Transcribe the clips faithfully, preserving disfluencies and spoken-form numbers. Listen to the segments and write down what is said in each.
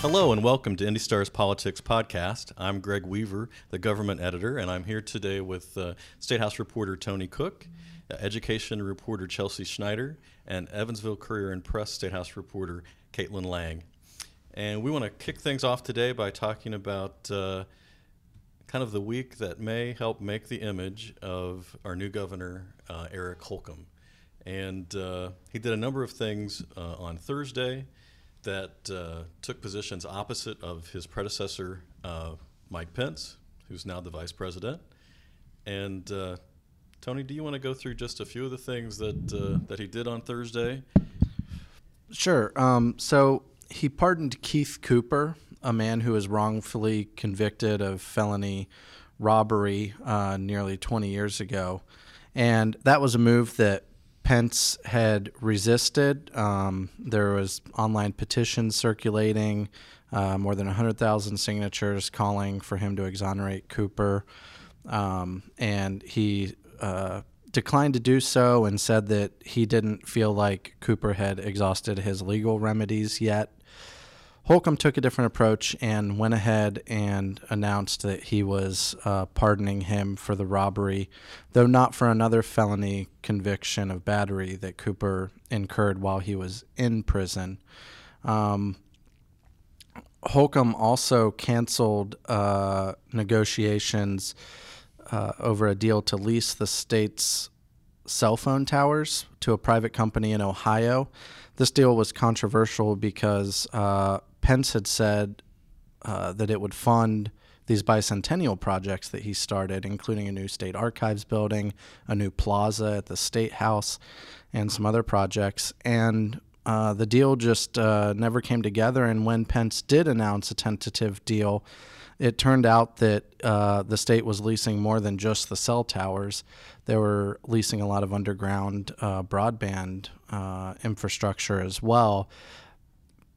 Hello and welcome to IndyStar's Politics Podcast. I'm Greg Weaver, the government editor, and I'm here today with uh, Statehouse reporter Tony Cook, uh, education reporter Chelsea Schneider, and Evansville Courier and Press Statehouse reporter Kaitlin Lange. And we want to kick things off today by talking about uh, kind of the week that may help make the image of our new governor, uh, Eric Holcomb. And uh, he did a number of things uh, on Thursday that uh, took positions opposite of his predecessor, uh, Mike Pence, who's now the vice president. And uh, Tony, do you want to go through just a few of the things that uh, that he did on Thursday? Sure. Um, so he pardoned Keith Cooper, a man who was wrongfully convicted of felony robbery uh, nearly twenty years ago. And that was a move that Pence had resisted. Um, there was online petitions circulating, uh, more than one hundred thousand signatures calling for him to exonerate Cooper. Um, and he uh, declined to do so and said that he didn't feel like Cooper had exhausted his legal remedies yet. Holcomb took a different approach and went ahead and announced that he was uh, pardoning him for the robbery, though not for another felony conviction of battery that Cooper incurred while he was in prison. Um, Holcomb also canceled uh, negotiations uh, over a deal to lease the state's cell phone towers to a private company in Ohio. This deal was controversial because uh, Pence had said uh, that it would fund these bicentennial projects that he started, including a new state archives building, a new plaza at the State House, and some other projects. And uh, the deal just uh, never came together. And when Pence did announce a tentative deal, it turned out that uh, the state was leasing more than just the cell towers. They were leasing a lot of underground uh, broadband uh, infrastructure as well.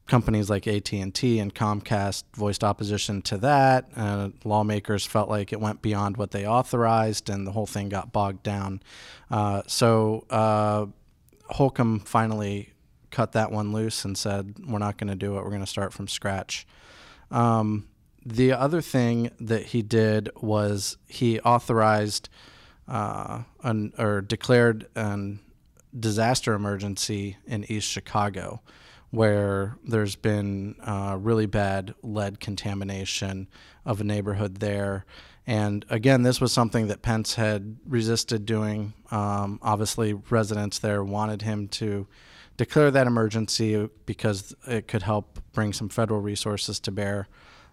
Companies like A T and T and Comcast voiced opposition to that. Uh, lawmakers felt like it went beyond what they authorized, and the whole thing got bogged down. Uh, so uh, Holcomb finally cut that one loose and said, we're not going to do it. We're going to start from scratch. Um, The other thing that he did was he authorized uh, an, or declared a disaster emergency in East Chicago, where there's been uh, really bad lead contamination of a neighborhood there. And again, this was something that Pence had resisted doing. Um, obviously, residents there wanted him to declare that emergency because it could help bring some federal resources to bear.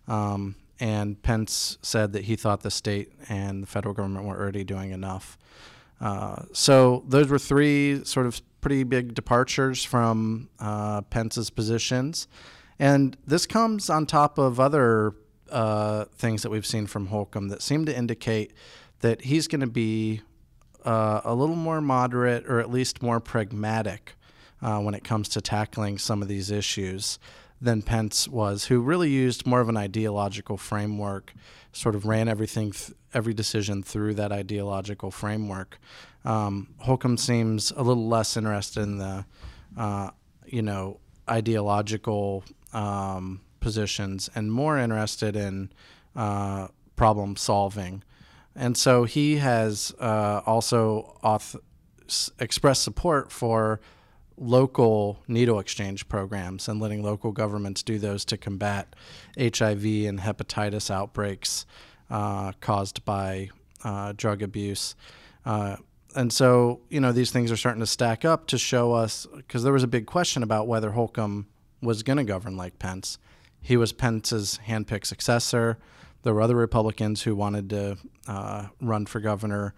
Um, and Pence said that he thought the state and the federal government were already doing enough. Uh, so those were three sort of pretty big departures from uh, Pence's positions. And this comes on top of other uh, things that we've seen from Holcomb that seem to indicate that he's going to be uh, a little more moderate, or at least more pragmatic uh, when it comes to tackling some of these issues than Pence was, who really used more of an ideological framework, sort of ran everything, th- every decision through that ideological framework. Um, Holcomb seems a little less interested in the, uh, you know, ideological um, positions and more interested in uh, problem solving. And so he has uh, also auth- expressed support for local needle exchange programs and letting local governments do those to combat H I V and hepatitis outbreaks uh, caused by uh, drug abuse. Uh, and so, you know, these things are starting to stack up to show us, because there was a big question about whether Holcomb was going to govern like Pence. He was Pence's handpicked successor. There were other Republicans who wanted to uh, run for governor.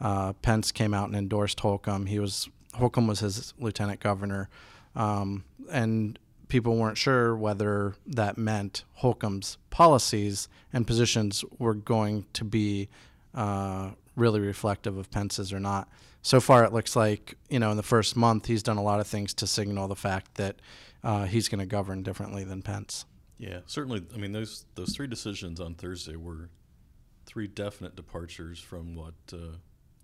Uh, Pence came out and endorsed Holcomb. He was Holcomb was his lieutenant governor, um, and people weren't sure whether that meant Holcomb's policies and positions were going to be uh, really reflective of Pence's or not. So far, it looks like, you know, in the first month, he's done a lot of things to signal the fact that uh, he's going to govern differently than Pence. Yeah, certainly. I mean, those those three decisions on Thursday were three definite departures from what uh,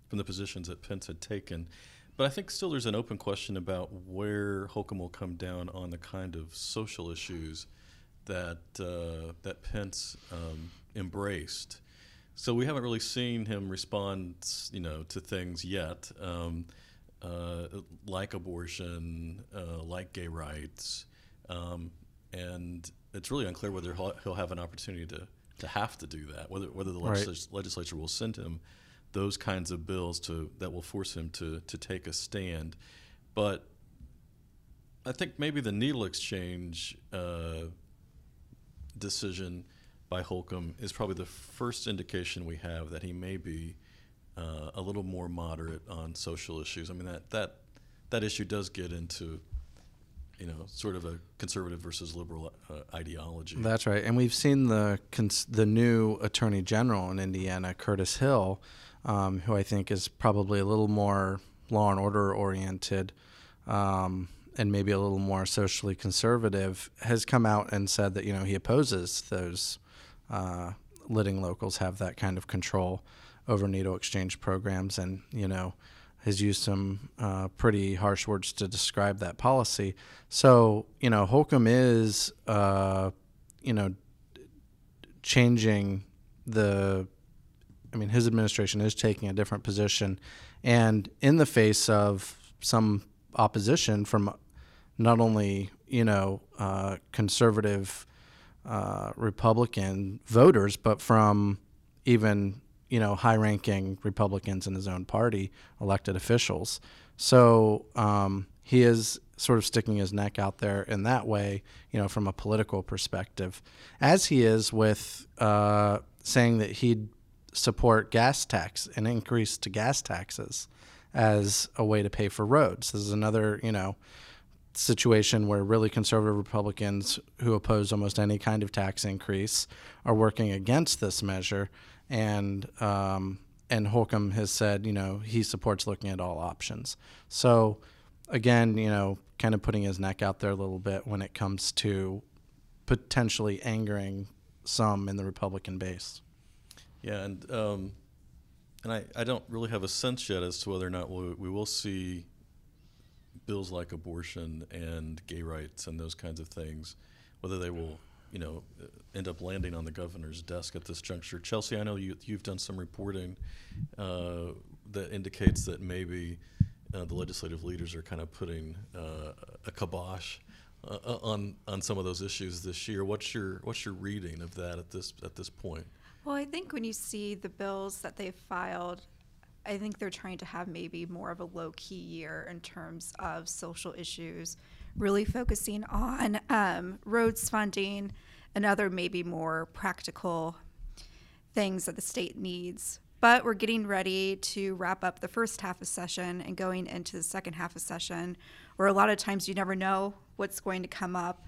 from the positions that Pence had taken. But I think still there's an open question about where Holcomb will come down on the kind of social issues that uh, that Pence um, embraced. So we haven't really seen him respond, you know, to things yet, um, uh, like abortion, uh, like gay rights, um, and it's really unclear whether he'll have an opportunity to, to have to do that, whether whether the right. legisl- legislature will send him those kinds of bills to that will force him to to take a stand. But I think maybe the needle exchange uh, decision by Holcomb is probably the first indication we have that he may be uh, a little more moderate on social issues. I mean, that that that issue does get into, you know, sort of a conservative versus liberal uh, ideology. That's right. And we've seen the cons- the new attorney general in Indiana, Curtis Hill, um, who I think is probably a little more law and order oriented um, and maybe a little more socially conservative, has come out and said that, you know, he opposes those uh, letting locals have that kind of control over needle exchange programs, and, you know, has used some uh, pretty harsh words to describe that policy. So, you know, Holcomb is, uh, you know, changing the, I mean, his administration is taking a different position, and in the face of some opposition from not only, you know, uh, conservative uh, Republican voters, but from even, you know, high-ranking Republicans in his own party, elected officials. So um, he is sort of sticking his neck out there in that way, you know, from a political perspective, as he is with uh, saying that he'd support gas tax, an increase to gas taxes as a way to pay for roads. This is another, you know, situation where really conservative Republicans who oppose almost any kind of tax increase are working against this measure. And um, and Holcomb has said, you know, he supports looking at all options. So, again, you know, kind of putting his neck out there a little bit when it comes to potentially angering some in the Republican base. Yeah, and um, and I, I don't really have a sense yet as to whether or not we, we will see bills like abortion and gay rights and those kinds of things, whether they will, you know, end up landing on the governor's desk at this juncture. Chelsea, I know you, you've done some reporting uh, that indicates that maybe uh, the legislative leaders are kind of putting uh, a kibosh uh, on on some of those issues this year. What's your what's your reading of that at this at this point? Well, I think when you see the bills that they've filed, I think they're trying to have maybe more of a low-key year in terms of social issues, really focusing on um, roads funding and other maybe more practical things that the state needs. But we're getting ready to wrap up the first half of session and going into the second half of session, where a lot of times you never know what's going to come up.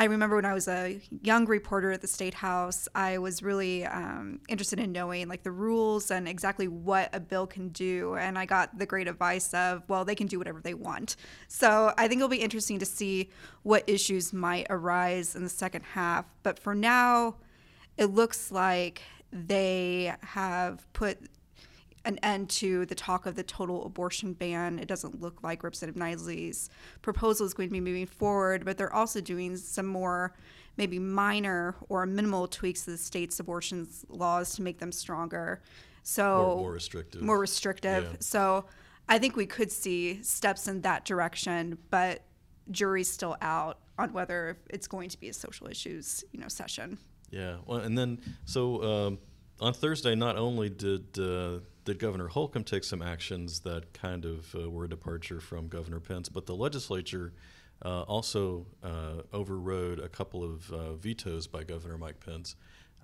I remember when I was a young reporter at the State House, I was really um, interested in knowing like the rules and exactly what a bill can do. And I got the great advice of, well, they can do whatever they want. So I think it'll be interesting to see what issues might arise in the second half. But for now, it looks like they have put an end to the talk of the total abortion ban. It doesn't look like Representative Nisley's proposal is going to be moving forward, but they're also doing some more maybe minor or minimal tweaks to the state's abortion laws to make them stronger. So More, more restrictive. More restrictive. Yeah. So I think we could see steps in that direction, but jury's still out on whether it's going to be a social issues, you know, session. Yeah. Well, and then so um, on Thursday, not only did uh, Did Governor Holcomb take some actions that kind of uh, were a departure from Governor Pence, but the legislature uh, also uh, overrode a couple of uh, vetoes by Governor Mike Pence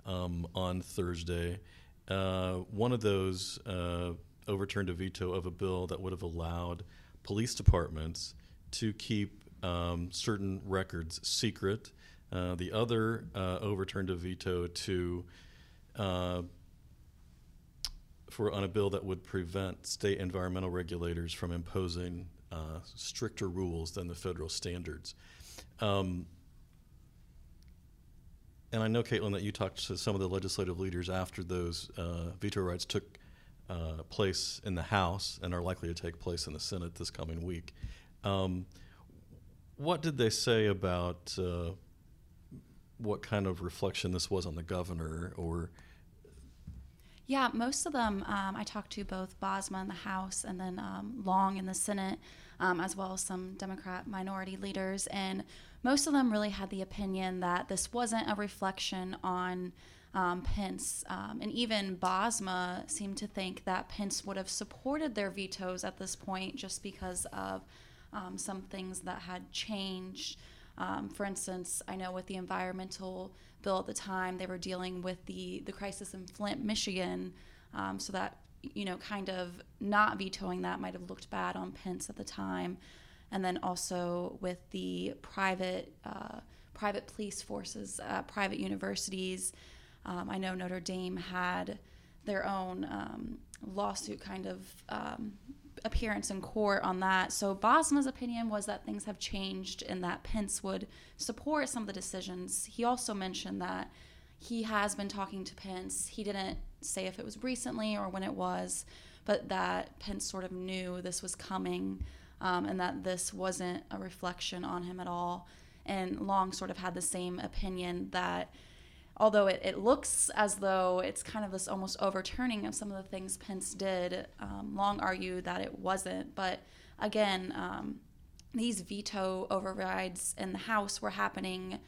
um, on Thursday. Uh, one of those uh, overturned a veto of a bill that would have allowed police departments to keep um, certain records secret. Uh, the other uh, overturned a veto to uh, for on a bill that would prevent state environmental regulators from imposing uh, stricter rules than the federal standards. Um, and I know, Kaitlin, that you talked to some of the legislative leaders after those uh, veto rights took uh, place in the House and are likely to take place in the Senate this coming week. Um, what did they say about uh, what kind of reflection this was on the governor? Or yeah, most of them um, I talked to, both Bosma in the House and then um, Long in the Senate, um, as well as some Democrat minority leaders, and most of them really had the opinion that this wasn't a reflection on um, Pence, um, and even Bosma seemed to think that Pence would have supported their vetoes at this point just because of um, some things that had changed. Um, for instance, I know with the environmental bill at the time, they were dealing with the, the crisis in Flint, Michigan, um, so that, you know, kind of not vetoing that might have looked bad on Pence at the time. And then also with the private uh, private police forces, uh, private universities, um, I know Notre Dame had their own um, lawsuit kind of um, appearance in court on that. So Bosma's opinion was that things have changed and that Pence would support some of the decisions. He also mentioned that he has been talking to Pence. He didn't say if it was recently or when it was, but that Pence sort of knew this was coming, um, and that this wasn't a reflection on him at all. And Long sort of had the same opinion, that although it, it looks as though it's kind of this almost overturning of some of the things Pence did, um, Long argued that it wasn't. But again, um, these veto overrides in the House were happening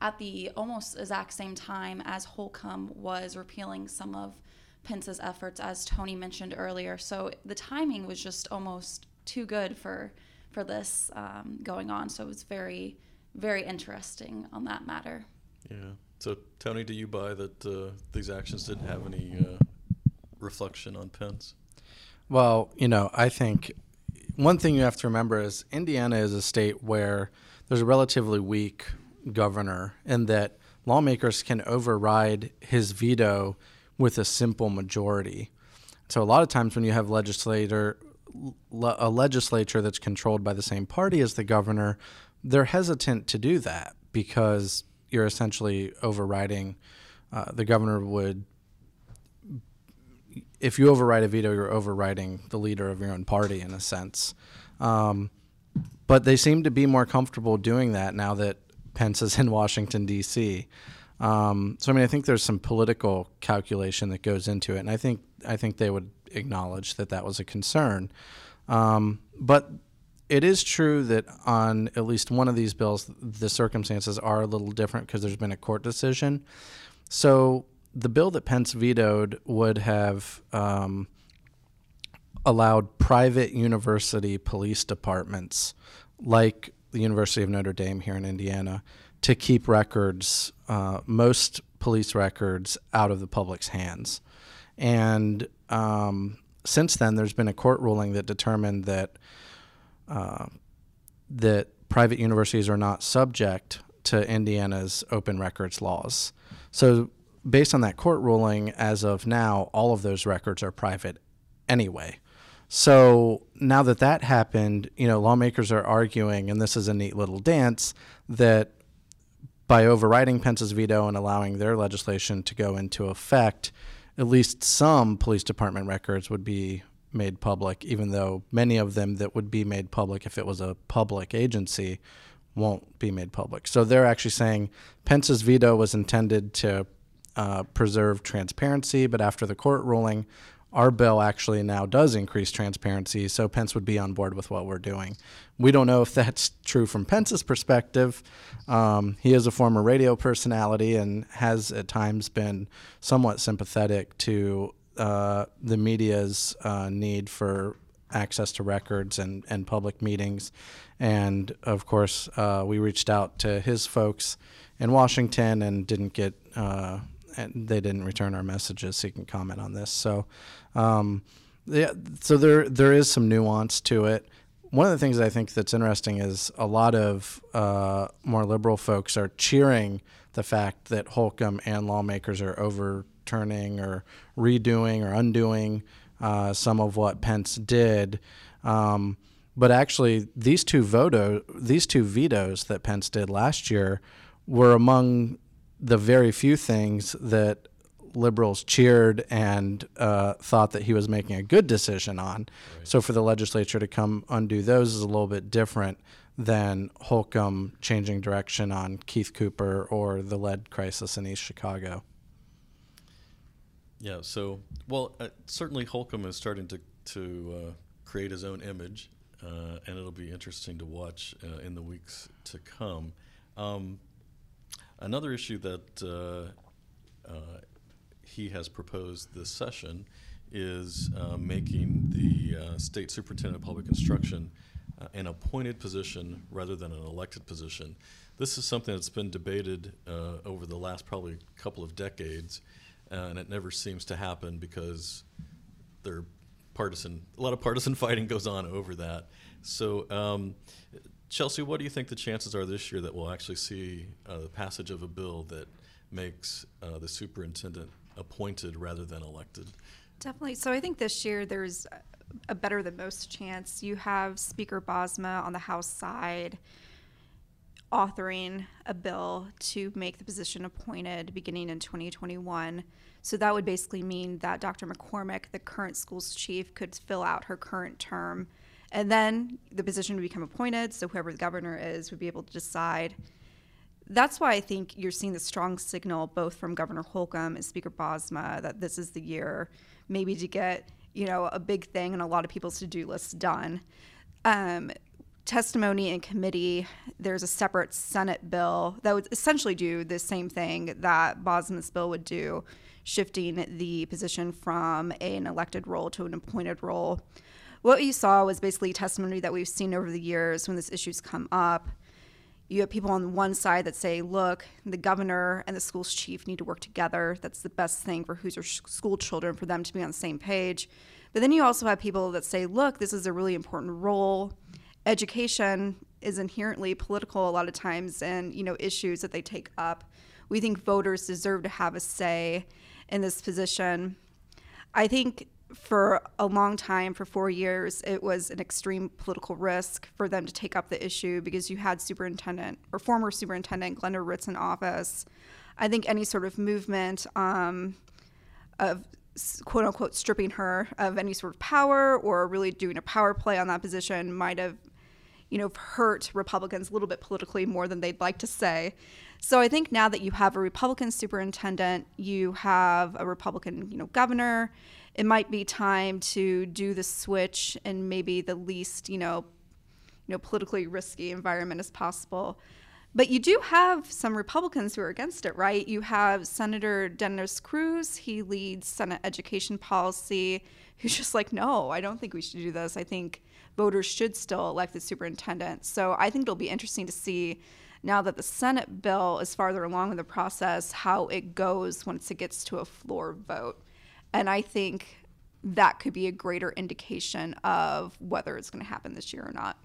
at the almost exact same time as Holcomb was repealing some of Pence's efforts, as Tony mentioned earlier. So the timing was just almost too good for, for this um, going on. So it was very, very interesting on that matter. Yeah. So, Tony, do you buy that uh, these actions didn't have any uh, reflection on Pence? Well, you know, I think one thing you have to remember is Indiana is a state where there's a relatively weak governor, and that lawmakers can override his veto with a simple majority. So a lot of times when you have legislator, le- a legislature that's controlled by the same party as the governor, they're hesitant to do that because you're essentially overriding, uh, the governor would, if you override a veto, you're overriding the leader of your own party in a sense. Um, but they seem to be more comfortable doing that now that Pence is in Washington, D C. Um, so, I mean, I think there's some political calculation that goes into it. And I think, I think they would acknowledge that that was a concern. Um, but it is true that on at least one of these bills, the circumstances are a little different because there's been a court decision. So the bill that Pence vetoed would have um, allowed private university police departments, like the University of Notre Dame here in Indiana, to keep records, uh, most police records, out of the public's hands. And um, since then, there's been a court ruling that determined that Uh, that private universities are not subject to Indiana's open records laws. So based on that court ruling, as of now, all of those records are private anyway. So now that that happened, you know, lawmakers are arguing, and this is a neat little dance, that by overriding Pence's veto and allowing their legislation to go into effect, at least some police department records would be made public, even though many of them that would be made public if it was a public agency won't be made public. So they're actually saying Pence's veto was intended to uh, preserve transparency, but after the court ruling, our bill actually now does increase transparency, so Pence would be on board with what we're doing. We don't know if that's true from Pence's perspective. Um, he is a former radio personality and has at times been somewhat sympathetic to Uh, the media's uh, need for access to records and, and public meetings. And of course, uh, we reached out to his folks in Washington and didn't get, uh, and they didn't return our messages, so you can comment on this. So, um, yeah, so there there is some nuance to it. One of the things I think that's interesting is a lot of uh, more liberal folks are cheering the fact that Holcomb and lawmakers are overturning or redoing or undoing uh, some of what Pence did. Um, but actually, these two voto, these two vetoes that Pence did last year were among the very few things that liberals cheered and uh, thought that he was making a good decision on. Right. So for the legislature to come undo those is a little bit different than Holcomb changing direction on Keith Cooper or the lead crisis in East Chicago. Yeah, so, well, uh, certainly Holcomb is starting to, to uh, create his own image, uh, and it'll be interesting to watch uh, in the weeks to come. Um, another issue that uh, uh, he has proposed this session is uh, making the uh, state superintendent of public instruction an appointed position rather than an elected position. This is something that's been debated uh, over the last probably couple of decades, uh, and it never seems to happen because there are partisan, a lot of partisan fighting goes on over that. So, um, Chelsea, what do you think the chances are this year that we'll actually see uh, the passage of a bill that makes uh, the superintendent appointed rather than elected? Definitely. So I think this year there's a better than most chance. You have Speaker Bosma on the House side authoring a bill to make the position appointed beginning in twenty twenty-one. So that would basically mean that Doctor McCormick, the current school's chief, could fill out her current term, and then the position would become appointed, so whoever the governor is would be able to decide. That's why I think you're seeing the strong signal both from Governor Holcomb and Speaker Bosma that this is the year maybe to get, you know, a big thing and a lot of people's to-do lists done. Um, testimony in committee, there's a separate Senate bill that would essentially do the same thing that Bosma's bill would do, shifting the position from an elected role to an appointed role. What you saw was basically testimony that we've seen over the years when this issue's come up. You have people on one side that say, look, the governor and the school's chief need to work together. That's the best thing for Hoosier school children, for them to be on the same page. But then you also have people that say, look, this is a really important role. Education is inherently political a lot of times, and, you know, issues that they take up. We think voters deserve to have a say in this position. I think for a long time, for four years, it was an extreme political risk for them to take up the issue because you had superintendent or former superintendent Glenda Ritz in office. I think any sort of movement um, of quote unquote stripping her of any sort of power or really doing a power play on that position might have, you know, hurt Republicans a little bit politically more than they'd like to say. So I think now that you have a Republican superintendent, you have a Republican, you know, governor, it might be time to do the switch in maybe the least, you know, you know, politically risky environment as possible. But you do have some Republicans who are against it, right? You have Senator Dennis Cruz. He leads Senate Education Policy, who's just like, no, I don't think we should do this. I think voters should still elect the superintendent. So I think it'll be interesting to see now that the Senate bill is farther along in the process, how it goes once it gets to a floor vote. And I think that could be a greater indication of whether it's going to happen this year or not.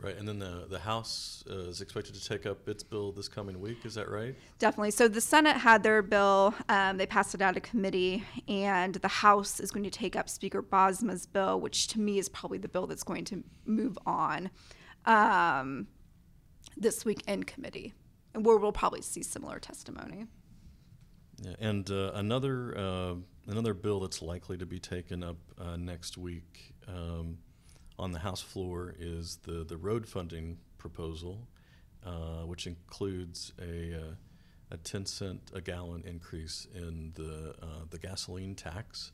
Right, and then the, the House uh, is expected to take up its bill this coming week, is that right? Definitely. So the Senate had their bill, um, they passed it out of committee, and the House is going to take up Speaker Bosma's bill, which to me is probably the bill that's going to move on um, this week in committee, and where we'll probably see similar testimony. Yeah, and uh, another uh, another bill that's likely to be taken up uh, next week um, on the House floor is the, the road funding proposal, uh, which includes a uh, a ten cent a gallon increase in the uh, the gasoline tax.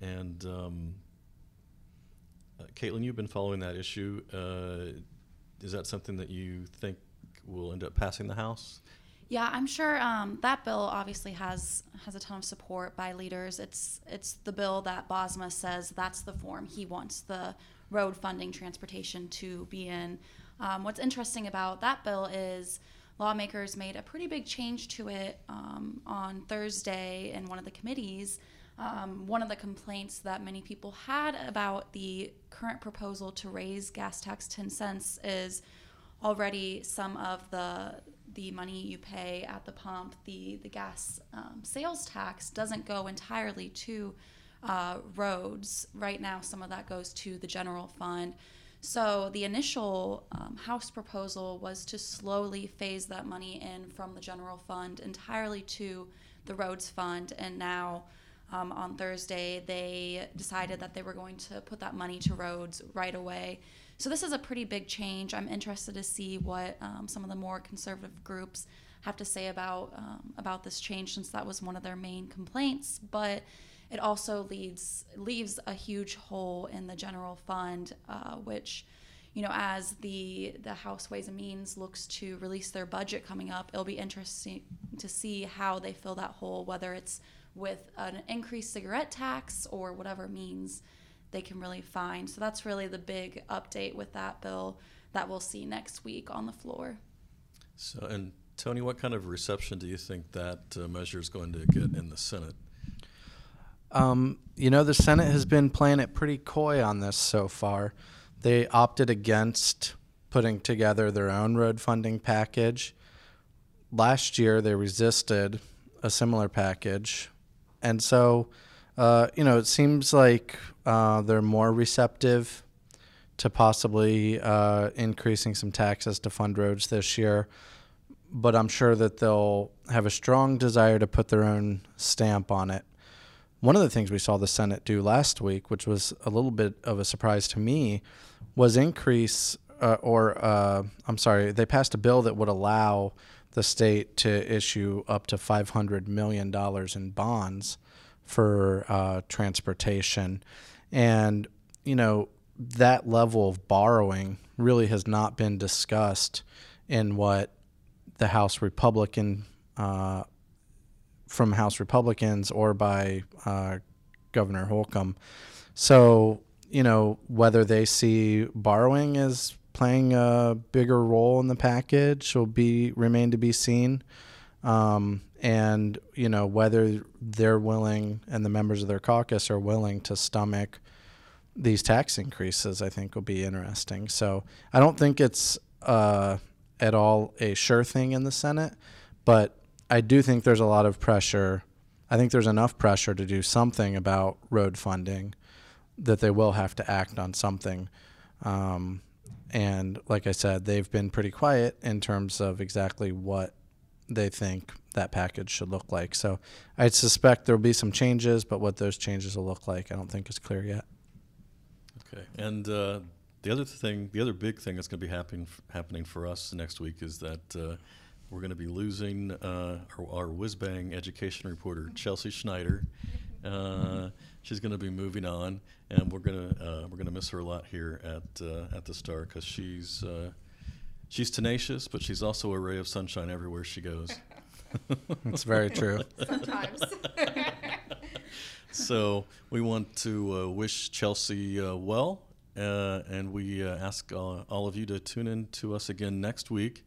And um, uh, Kaitlin, you've been following that issue. Uh, is that something that you think will end up passing the House? Yeah, I'm sure um, that bill obviously has has a ton of support by leaders. It's it's the bill that Bosma says that's the form he wants the road funding transportation to be in. Um, what's interesting about that bill is lawmakers made a pretty big change to it um, on Thursday in one of the committees. Um, one of the complaints that many people had about the current proposal to raise gas tax ten cents is already some of the the money you pay at the pump, the, the gas um, sales tax, doesn't go entirely to uh, roads. Right now, some of that goes to the general fund. So the initial um, House proposal was to slowly phase that money in from the general fund entirely to the Roads Fund, and now um, on Thursday they decided that they were going to put that money to roads right away. So this is a pretty big change. I'm interested to see what um, some of the more conservative groups have to say about um, about this change, since that was one of their main complaints. But it also leads leaves a huge hole in the general fund, uh, which, you know, as the the House Ways and Means looks to release their budget coming up, it'll be interesting to see how they fill that hole, whether it's with an increased cigarette tax or whatever means they can really find. So that's really the big update with that bill that we'll see next week on the floor. So, and Tony, what kind of reception do you think that uh, measure is going to get in the Senate? Um, you know, the Senate has been playing it pretty coy on this so far. They opted against putting together their own road funding package. Last year, they resisted a similar package. And so, uh, you know, it seems like uh, they're more receptive to possibly uh, increasing some taxes to fund roads this year. But I'm sure that they'll have a strong desire to put their own stamp on it. One of the things we saw the Senate do last week, which was a little bit of a surprise to me, was increase uh, or uh, I'm sorry, they passed a bill that would allow the state to issue up to five hundred million dollars in bonds for uh, transportation. And, you know, that level of borrowing really has not been discussed in what the House Republican uh from House Republicans or by uh, Governor Holcomb. So, you know, whether they see borrowing as playing a bigger role in the package will be remain to be seen. Um, and, you know, whether they're willing and the members of their caucus are willing to stomach these tax increases, I think will be interesting. So I don't think it's uh, at all a sure thing in the Senate, but I do think there's a lot of pressure. I think there's enough pressure to do something about road funding that they will have to act on something. Um, and like I said, they've been pretty quiet in terms of exactly what they think that package should look like. So I suspect there'll be some changes, but what those changes will look like, I don't think is clear yet. Okay. And uh, the other thing, the other big thing that's going to be happening, happening for us next week is that uh, we're going to be losing uh, our, our whiz-bang education reporter, Chelsea Schneider. Uh, she's going to be moving on, and we're going to uh, we're going to miss her a lot here at uh, at the Star, because she's uh, she's tenacious, but she's also a ray of sunshine everywhere she goes. That's very true. Sometimes. So we want to uh, wish Chelsea uh, well, uh, and we uh, ask uh, all of you to tune in to us again next week.